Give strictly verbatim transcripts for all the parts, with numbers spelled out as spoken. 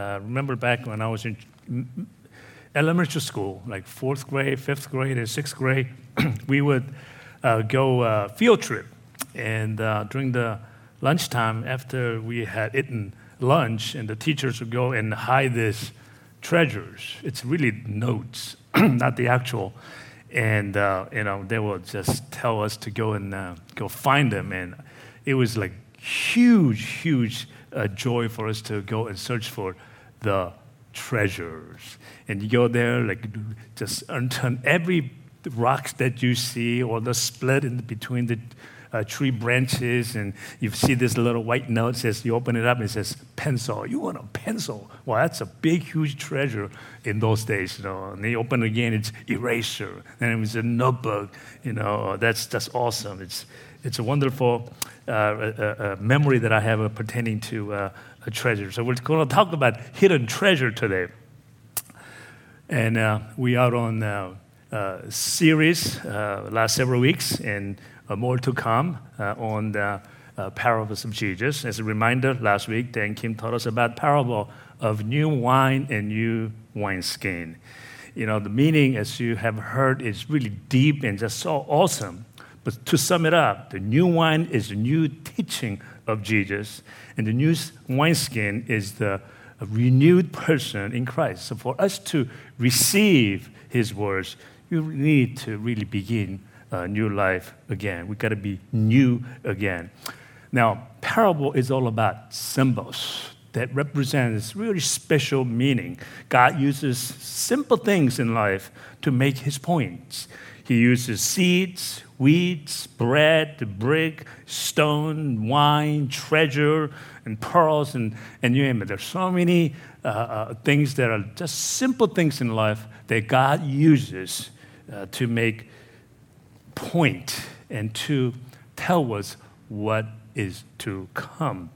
uh, remember back when I was in elementary school, like fourth grade, fifth grade, and sixth grade, we would uh, go uh, field trip. And uh, during the lunchtime, after we had eaten lunch, and the teachers would go and hide these treasures. It's really notes, not the actual. And uh, you know, they would just tell us to go and uh, go find them. And it was like huge, huge uh, joy for us to go and search for the treasures. And you go there, like just unturn every rocks that you see, or the split in between the Uh, tree branches, and you see this little white note says, you open it up and it says pencil. You want a pencil? Well, that's a big, huge treasure in those days, you know. And they open it again, it's eraser, and it was a notebook, you know. That's that's awesome. It's it's a wonderful uh, uh, uh, memory that I have uh, pertaining to uh, a treasure. So we're going to talk about hidden treasure today, and uh, we are on a uh, uh, series uh, last several weeks, and Uh, more to come uh, on the uh, parables of Jesus. As a reminder, last week, Dan Kim taught us about parable of new wine and new wineskin. You know, the meaning, as you have heard, is really deep and just so awesome. But to sum it up, the new wine is the new teaching of Jesus, and the new wineskin is the renewed person in Christ. So for us to receive his words, you need to really begin Uh, new life again. We got to be new again. Now, parable is all about symbols that represent this really special meaning. God uses simple things in life to make his points. He uses seeds, weeds, bread, brick, stone, wine, treasure, and pearls, and, and you name it. There's so many uh, uh, things that are just simple things in life that God uses uh, to make point and to tell us what is to come.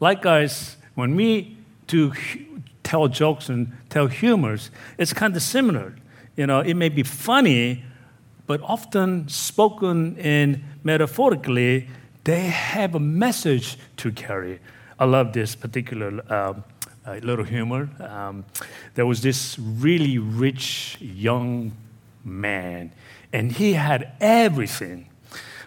Likewise, when we do hu- tell jokes and tell humors, it's kind of similar. You know, it may be funny, but often spoken in metaphorically, they have a message to carry. I love this particular uh, uh, little humor. Um, there was this really rich young man, and he had everything.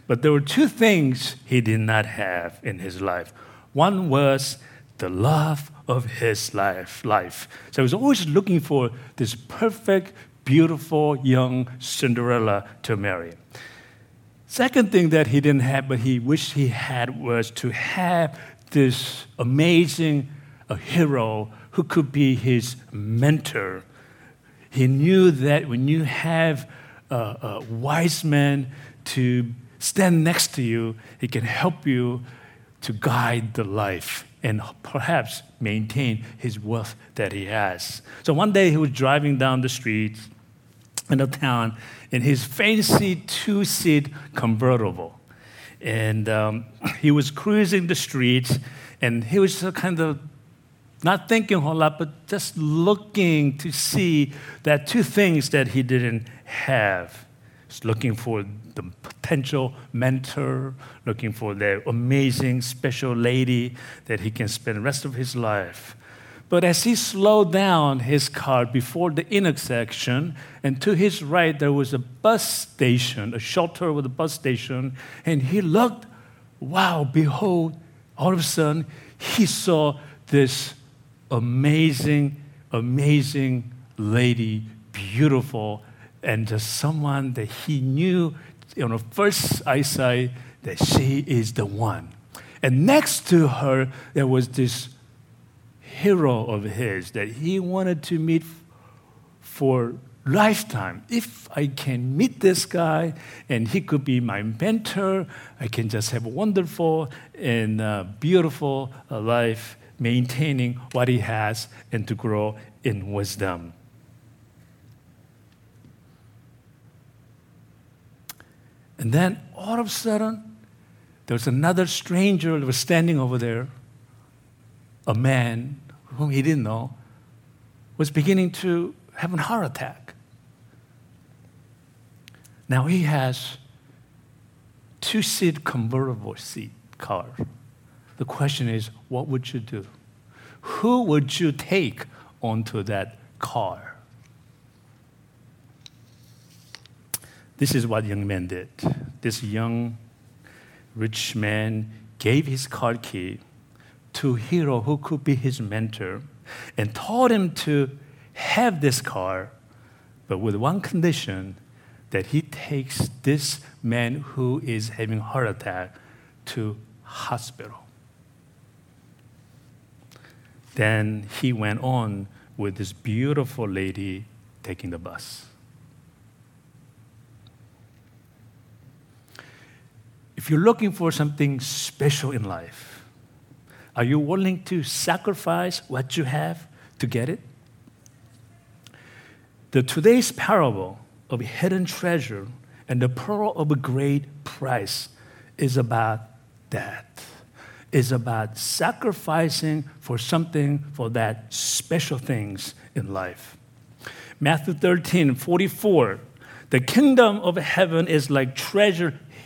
But there were two things he did not have in his life. One was the love of his life. life. So he was always looking for this perfect, beautiful, young Cinderella to marry. Second thing that he didn't have, but he wished he had, was to have this amazing uh, hero who could be his mentor. He knew that when you have Uh, a wise man to stand next to you, he can help you to guide the life and perhaps maintain his wealth that he has. So one day he was driving down the streets in a town in his fancy two-seat convertible. And um, he was cruising the streets, and he was kind of not thinking a whole lot, but just looking to see that two things that he didn't have. He's looking for the potential mentor, looking for the amazing special lady that he can spend the rest of his life. But as he slowed down his car before the intersection, and to his right there was a bus station, a shelter with a bus station, and he looked, wow, behold, all of a sudden he saw this amazing, amazing lady, beautiful, and just someone that he knew on the first eyesight that she is the one. And next to her, there was this hero of his that he wanted to meet for lifetime. If I can meet this guy and he could be my mentor, I can just have a wonderful and uh, beautiful uh, life, maintaining what he has and to grow in wisdom. And then all of a sudden, there was another stranger that was standing over there, a man whom he didn't know, was beginning to have a heart attack. Now he has two-seat convertible seat car. The question is, what would you do? who would you take onto that car? This is what young man did. This young rich man gave his car key to a hero who could be his mentor and told him to have this car, but with one condition, that he takes this man who is having a heart attack to hospital. Then he went on with this beautiful lady taking the bus. If you're looking for something special in life, are you willing to sacrifice what you have to get it? The today's parable of hidden treasure and the pearl of a great price is about that. It's about sacrificing for something, for that special things in life. Matthew thirteen forty-four, the kingdom of heaven is like treasure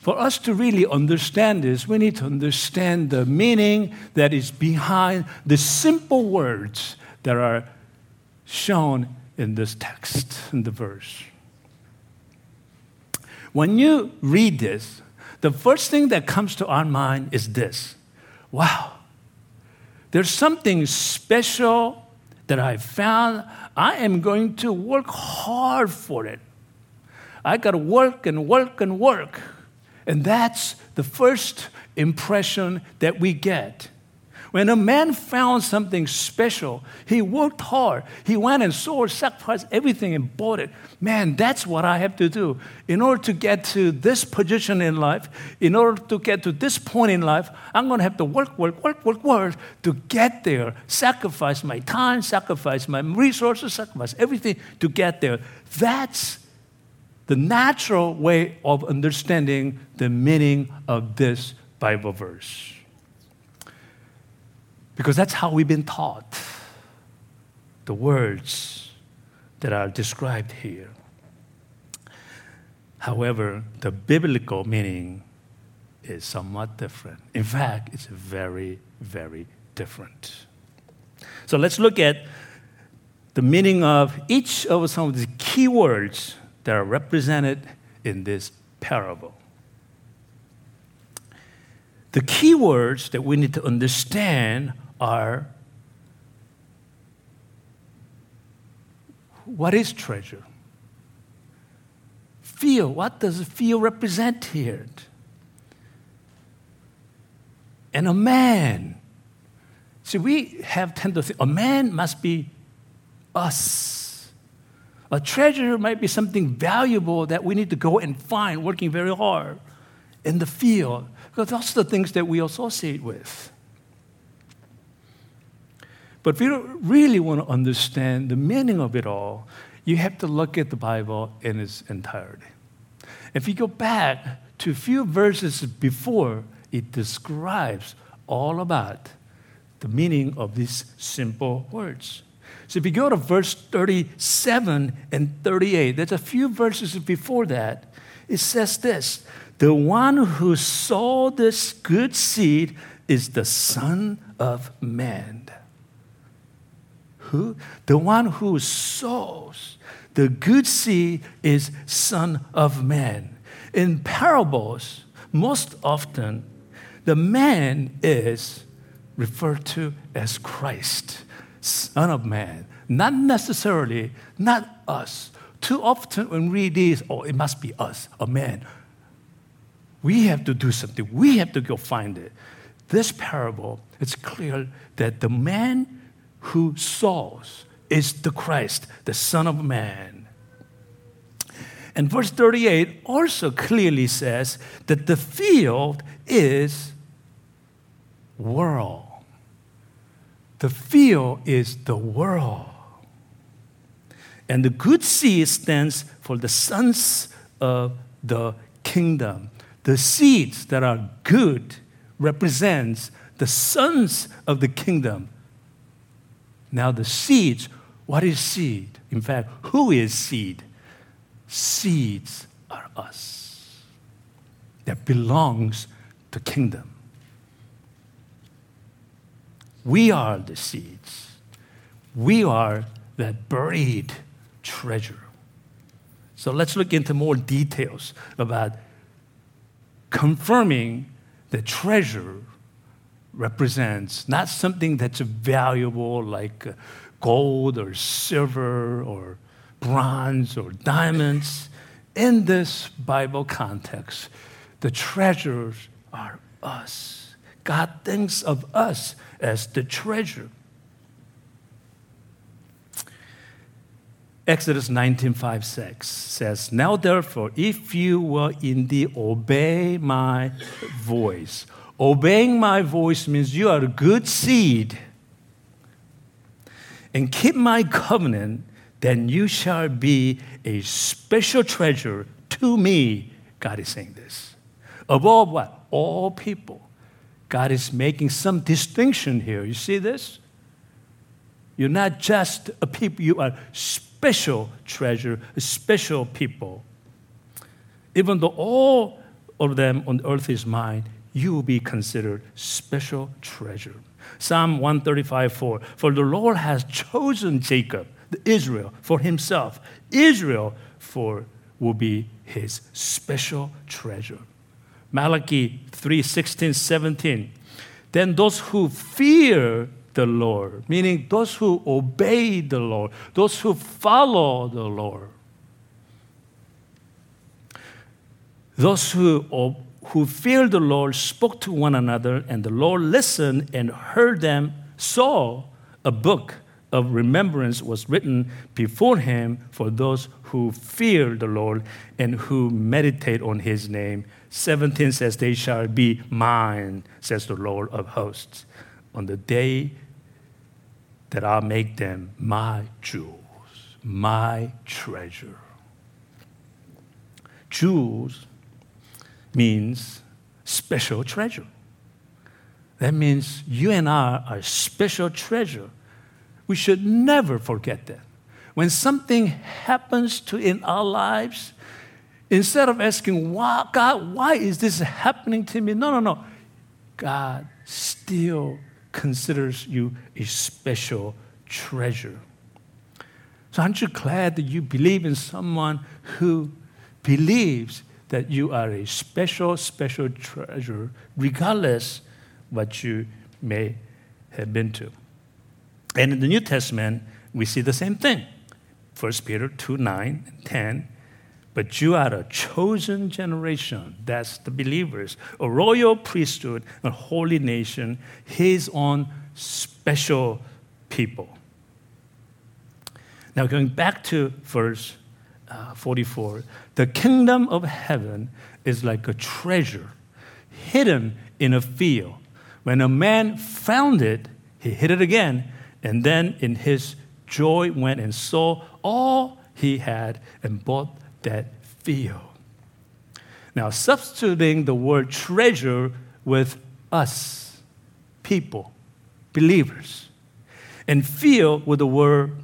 For us to really understand this, we need to understand the meaning that is behind the simple words that are shown in this text, in the verse. When you read this, the first thing that comes to our mind is this. Wow, there's something special that I found. I am going to work hard for it. I got to work and work and work. And that's the first impression that we get. When a man found something special, he worked hard. He went and sold, sacrificed everything and bought it. Man, that's what I have to do. In order to get to this position in life, in order to get to this point in life, I'm going to have to work, work, work, work, work to get there. Sacrifice my time, sacrifice my resources, sacrifice everything to get there. That's the natural way of understanding the meaning of this Bible verse. Because that's how we've been taught the words that are described here. However, the biblical meaning is somewhat different. In fact, it's very, very different. So let's look at the meaning of each of some of the key words that are represented in this parable. The key words that we need to understand are what is treasure? Feel, what does feel represent here? And a man. See, we have tendency, a man must be us. A treasure might be something valuable that we need to go and find, working very hard in the field. Because that's the things that we associate with. But if you really want to understand the meaning of it all, you have to look at the Bible in its entirety. If you go back to a few verses before, it describes all about the meaning of these simple words. So if you go to verse thirty-seven and thirty-eight, there's a few verses before that, it says this, the one who sowed this good seed is the Son of Man. Who? The one who sows the good seed is Son of Man. In parables, most often, the man is referred to as Christ, Son of Man. Not necessarily, not us. Too often when we read these, oh, it must be us, a man. We have to do something. We have to go find it. This parable, it's clear that the man who sows is the Christ, the Son of Man. And verse thirty-eight also clearly says that the field is world. The field is the world. And the good seed stands for the sons of the kingdom. The seeds that are good represents the sons of the kingdom. Now the seeds, what is seed? In fact, who is seed? Seeds are us that belongs to kingdom. We are the seeds. We are that buried treasure. So let's look into more details about confirming the treasure represents not something that's valuable like gold or silver or bronze or diamonds. In this Bible context, the treasures are us. God thinks of us as the treasure. Exodus nineteen five six says, "Now therefore, if you will indeed obey my voice." Obeying my voice means you are a good seed. "And keep my covenant, then you shall be a special treasure to me." God is saying this. Above what? All people. God is making some distinction here. You see this? You're not just a people. You are special treasure, a special people. Even though all of them on earth is mine, you will be considered special treasure. Psalm one thirty-five four, "For the Lord has chosen Jacob, the Israel, for himself. Israel for will be his special treasure." Malachi three sixteen seventeen, "Then those who fear the Lord," meaning those who obey the Lord, those who follow the Lord, those who obey, who feared the Lord spoke to one another, and the Lord listened and heard them. So a book of remembrance was written before him for those who fear the Lord and who meditate on his name. seventeen says, "They shall be mine, says the Lord of hosts, on the day that I make them my jewels," my treasure. Jewels means special treasure. That means you and I are special treasure. We should never forget that. When something happens to in our lives, instead of asking, "Why, God, why is this happening to me?" No, no, no. God still considers you a special treasure. So aren't you glad that you believe in someone who believes that you are a special, special treasure, regardless what you may have been to? And in the New Testament, we see the same thing. First Peter two nine and ten, "But you are a chosen generation," that's the believers, "a royal priesthood, a holy nation, his own special people." Now going back to verse Uh, forty-four, "The kingdom of heaven is like a treasure hidden in a field. When a man found it, he hid it again, and then in his joy went and sold all he had and bought that field." Now, substituting the word treasure with us, people, believers, and field with the word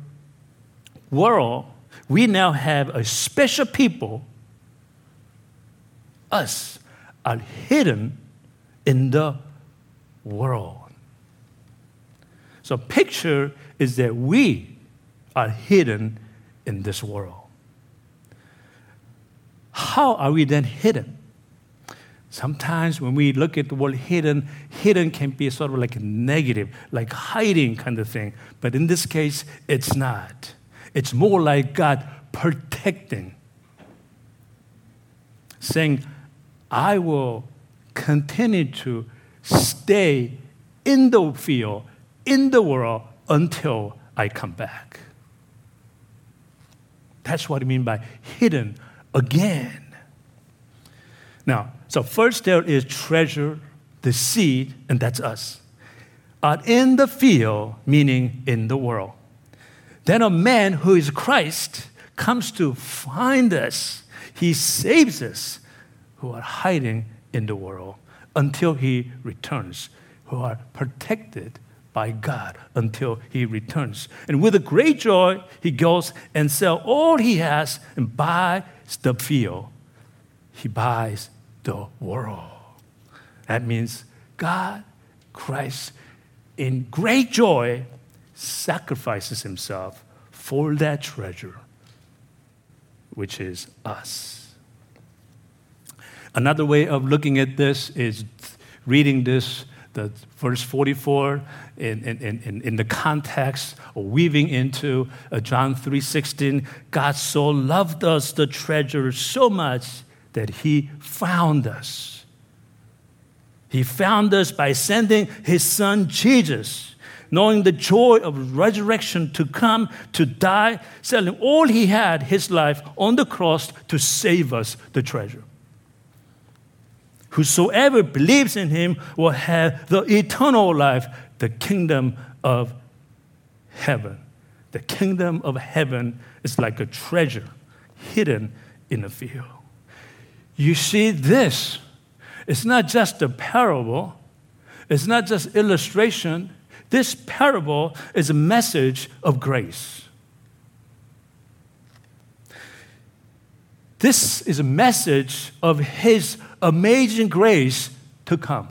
world, we now have a special people, us, are hidden in the world. So picture is that we are hidden in this world. How are we then hidden? Sometimes when we look at the word hidden, hidden can be sort of like a negative, like hiding kind of thing. But in this case, it's not. It's more like God protecting, saying, "I will continue to stay in the field, in the world, until I come back." That's what I mean by hidden again. Now, so first there is treasure, the seed, and that's us. Are in the field, meaning in the world. Then a man who is Christ comes to find us. He saves us who are hiding in the world until he returns, who are protected by God until he returns. And with a great joy, he goes and sells all he has and buys the field. He buys the world. That means God, Christ, in great joy, sacrifices himself for that treasure, which is us. Another way of looking at this is reading this, the verse forty-four, in, in, in, in the context, or weaving into John three sixteen, God so loved us, the treasure, so much that he found us. He found us by sending his son Jesus, knowing the joy of resurrection to come, to die, selling all he had, his life, on the cross to save us, the treasure. Whosoever believes in him will have the eternal life, the kingdom of heaven. The kingdom of heaven is like a treasure hidden in a field. You see this. It's not just a parable. It's not just illustration. This parable is a message of grace. This is a message of his amazing grace to come.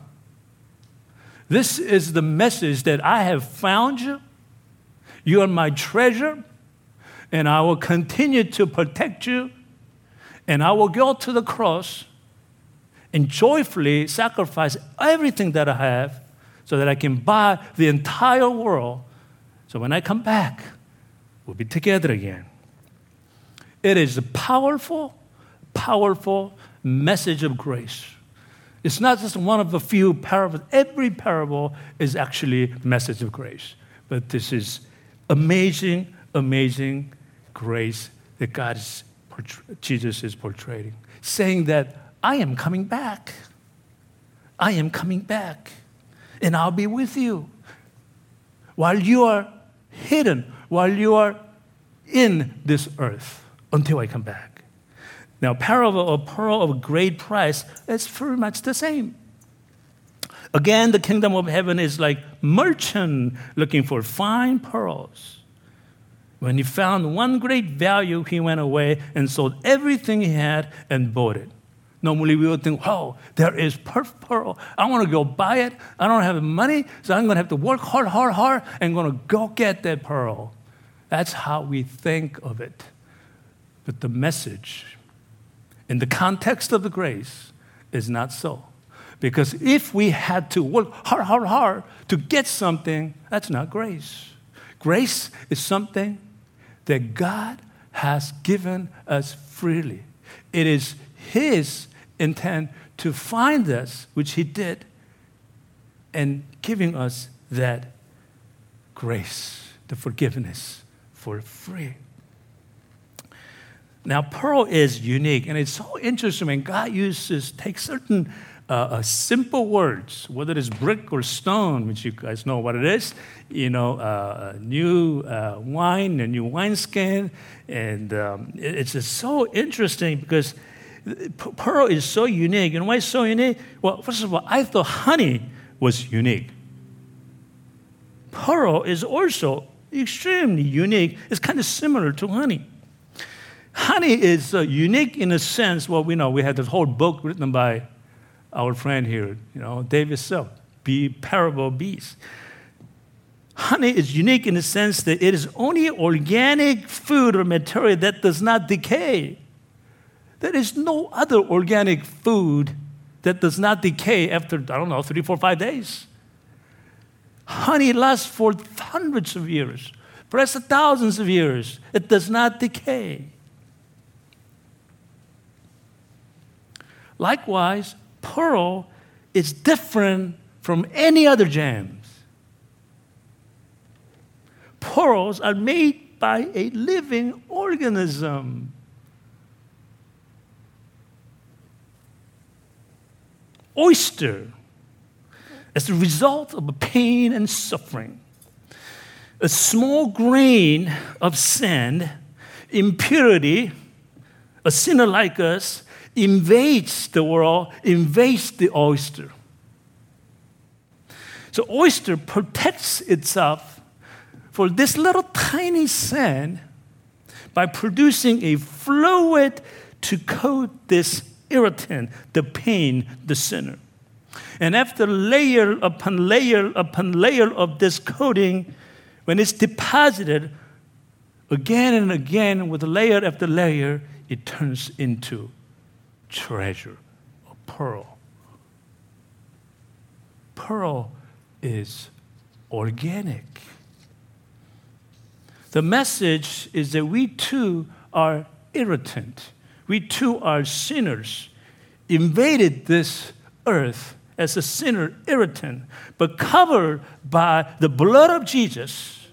This is the message that I have found you. You are my treasure, and I will continue to protect you, and I will go to the cross and joyfully sacrifice everything that I have so that I can buy the entire world. So when I come back, we'll be together again. It is a powerful, powerful message of grace. It's not just one of a few parables. Every parable is actually a message of grace. But this is amazing, amazing grace that God is, Jesus is portraying, saying that I am coming back. I am coming back. And I'll be with you. While you are hidden, while you are in this earth, until I come back. Now, parable or pearl of great price is pretty much the same. Again, the kingdom of heaven is like merchant looking for fine pearls. When he found one great value, he went away and sold everything he had and bought it. Normally, we would think, "Wow, there is perfect pearl. I want to go buy it. I don't have the money, so I'm going to have to work hard, hard, hard, and going to go get that pearl." That's how we think of it. But the message, in the context of the grace, is not so. Because if we had to work hard, hard, hard to get something, that's not grace. Grace is something that God has given us freely. It is his intent to find us, which he did, and giving us that grace, the forgiveness for free. Now, pearl is unique, and it's so interesting when God uses, take certain uh, uh, simple words, whether it's brick or stone, which you guys know what it is, you know, uh, new uh, wine, a new wineskin, and um, it's just so interesting because pearl is so unique. And why it's so unique? Well, first of all, I thought honey was unique. Pearl is also extremely unique. It's kind of similar to honey. Honey is uh, unique in a sense. Well, we know we had this whole book written by our friend here, you know, David Silk, Bee Parable Bees. Honey is unique in the sense that it is only organic food or material that does not decay. There is no other organic food that does not decay after, I don't know, three, four, five days. Honey lasts for hundreds of years, perhaps thousands of years. It does not decay. Likewise, pearl is different from any other gems. Pearls are made by a living organism. Oyster, as the result of pain and suffering. a small grain of sand, impurity, a sinner like us, invades the world, invades the oyster. So oyster protects itself for this little tiny sand by producing a fluid to coat this irritant, the pain, the sinner. And after layer upon layer upon layer of this coating, when it's deposited again and again with layer after layer, it turns into treasure, a pearl. Pearl is organic. The message is that we too are irritant. We too are sinners, invaded this earth as a sinner irritant, but covered by the blood of Jesus,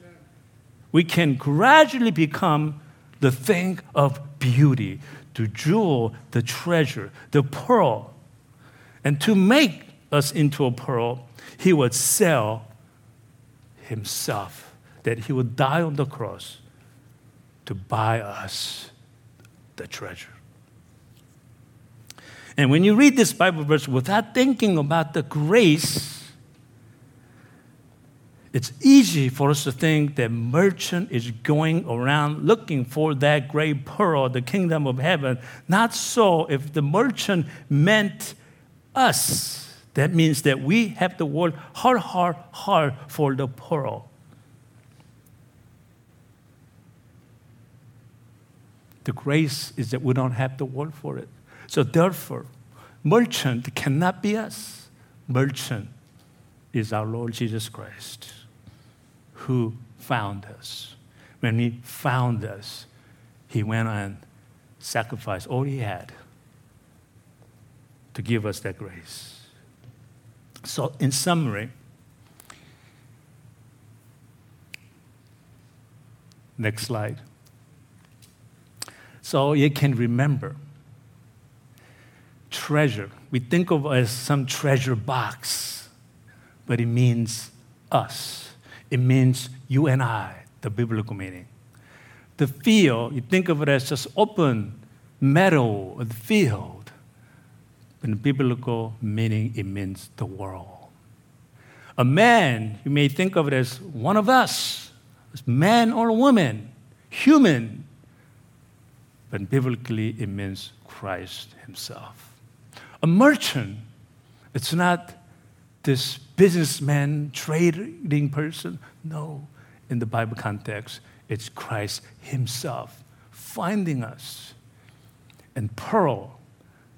we can gradually become the thing of beauty, the jewel, the treasure, the pearl. And to make us into a pearl, he would sell himself, that he would die on the cross to buy us the treasure. And when you read this Bible verse without thinking about the grace, it's easy for us to think that merchant is going around looking for that great pearl, the kingdom of heaven. Not so. If the merchant meant us, that means that we have the word heart, heart, heart for the pearl. The grace is that we don't have the word for it. So therefore, merchant cannot be us. Merchant is our Lord Jesus Christ, who found us. When he found us, he went and sacrificed all he had to give us that grace. So in summary, next slide. So you can remember. Treasure. We think of it as some treasure box, but it means us. It means you and I, the biblical meaning. The field, you think of it as just open meadow or the field. In the biblical meaning, it means the world. A man, you may think of it as one of us, as man or woman, human. But biblically, it means Christ himself. A merchant, it's not this businessman, trading person. No, in the Bible context, it's Christ himself finding us. And pearl,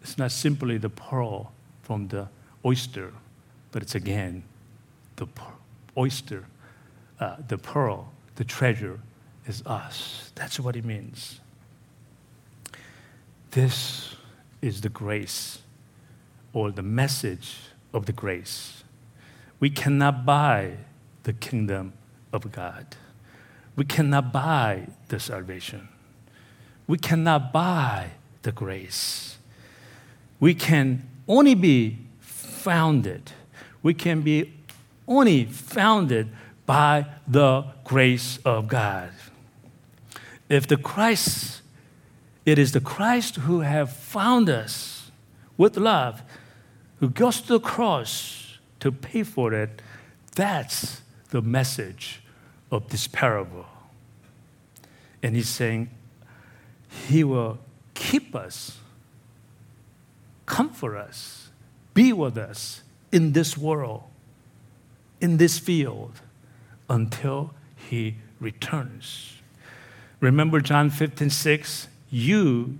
it's not simply the pearl from the oyster, but it's again the oyster, uh, the pearl, the treasure is us. That's what it means. This is the grace, or the message of the grace. We cannot buy the kingdom of God. We cannot buy the salvation. We cannot buy the grace. We can only be founded. We can be only founded by the grace of God. If the Christ, it is the Christ who have found us with love, who goes to the cross to pay for it, that's the message of this parable. And he's saying, he will keep us, comfort us, be with us in this world, in this field, until he returns. Remember John fifteen six, you,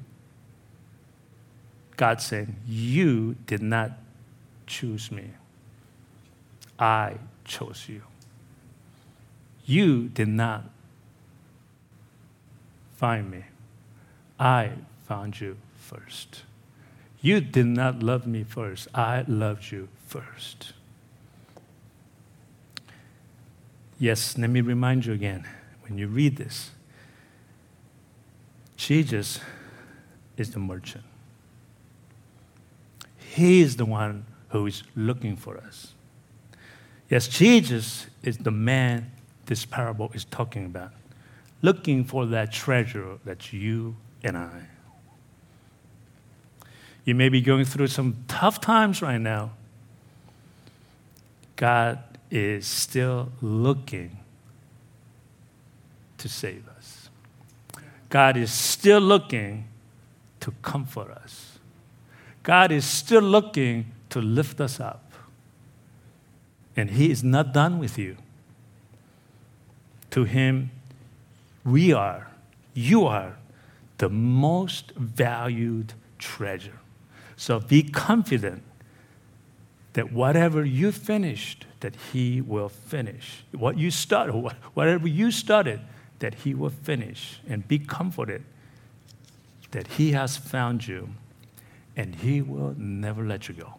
God saying, you did not choose me. I chose you. You did not find me. I found you first. You did not love me first. I loved you first. Yes, let me remind you again, when you read this, Jesus is the merchant. He is the one who is looking for us. Yes, Jesus is the man this parable is talking about. Looking for that treasure that's you and I. You may be going through some tough times right now. God is still looking to save us. God is still looking to comfort us. God is still looking to lift us up. And He is not done with you. To Him, we are, you are, the most valued treasure. So be confident that whatever you finished, that He will finish. What you started, whatever you started, that He will finish. And be comforted that He has found you and He will never let you go.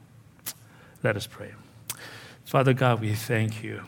Let us pray. Father God, we thank you.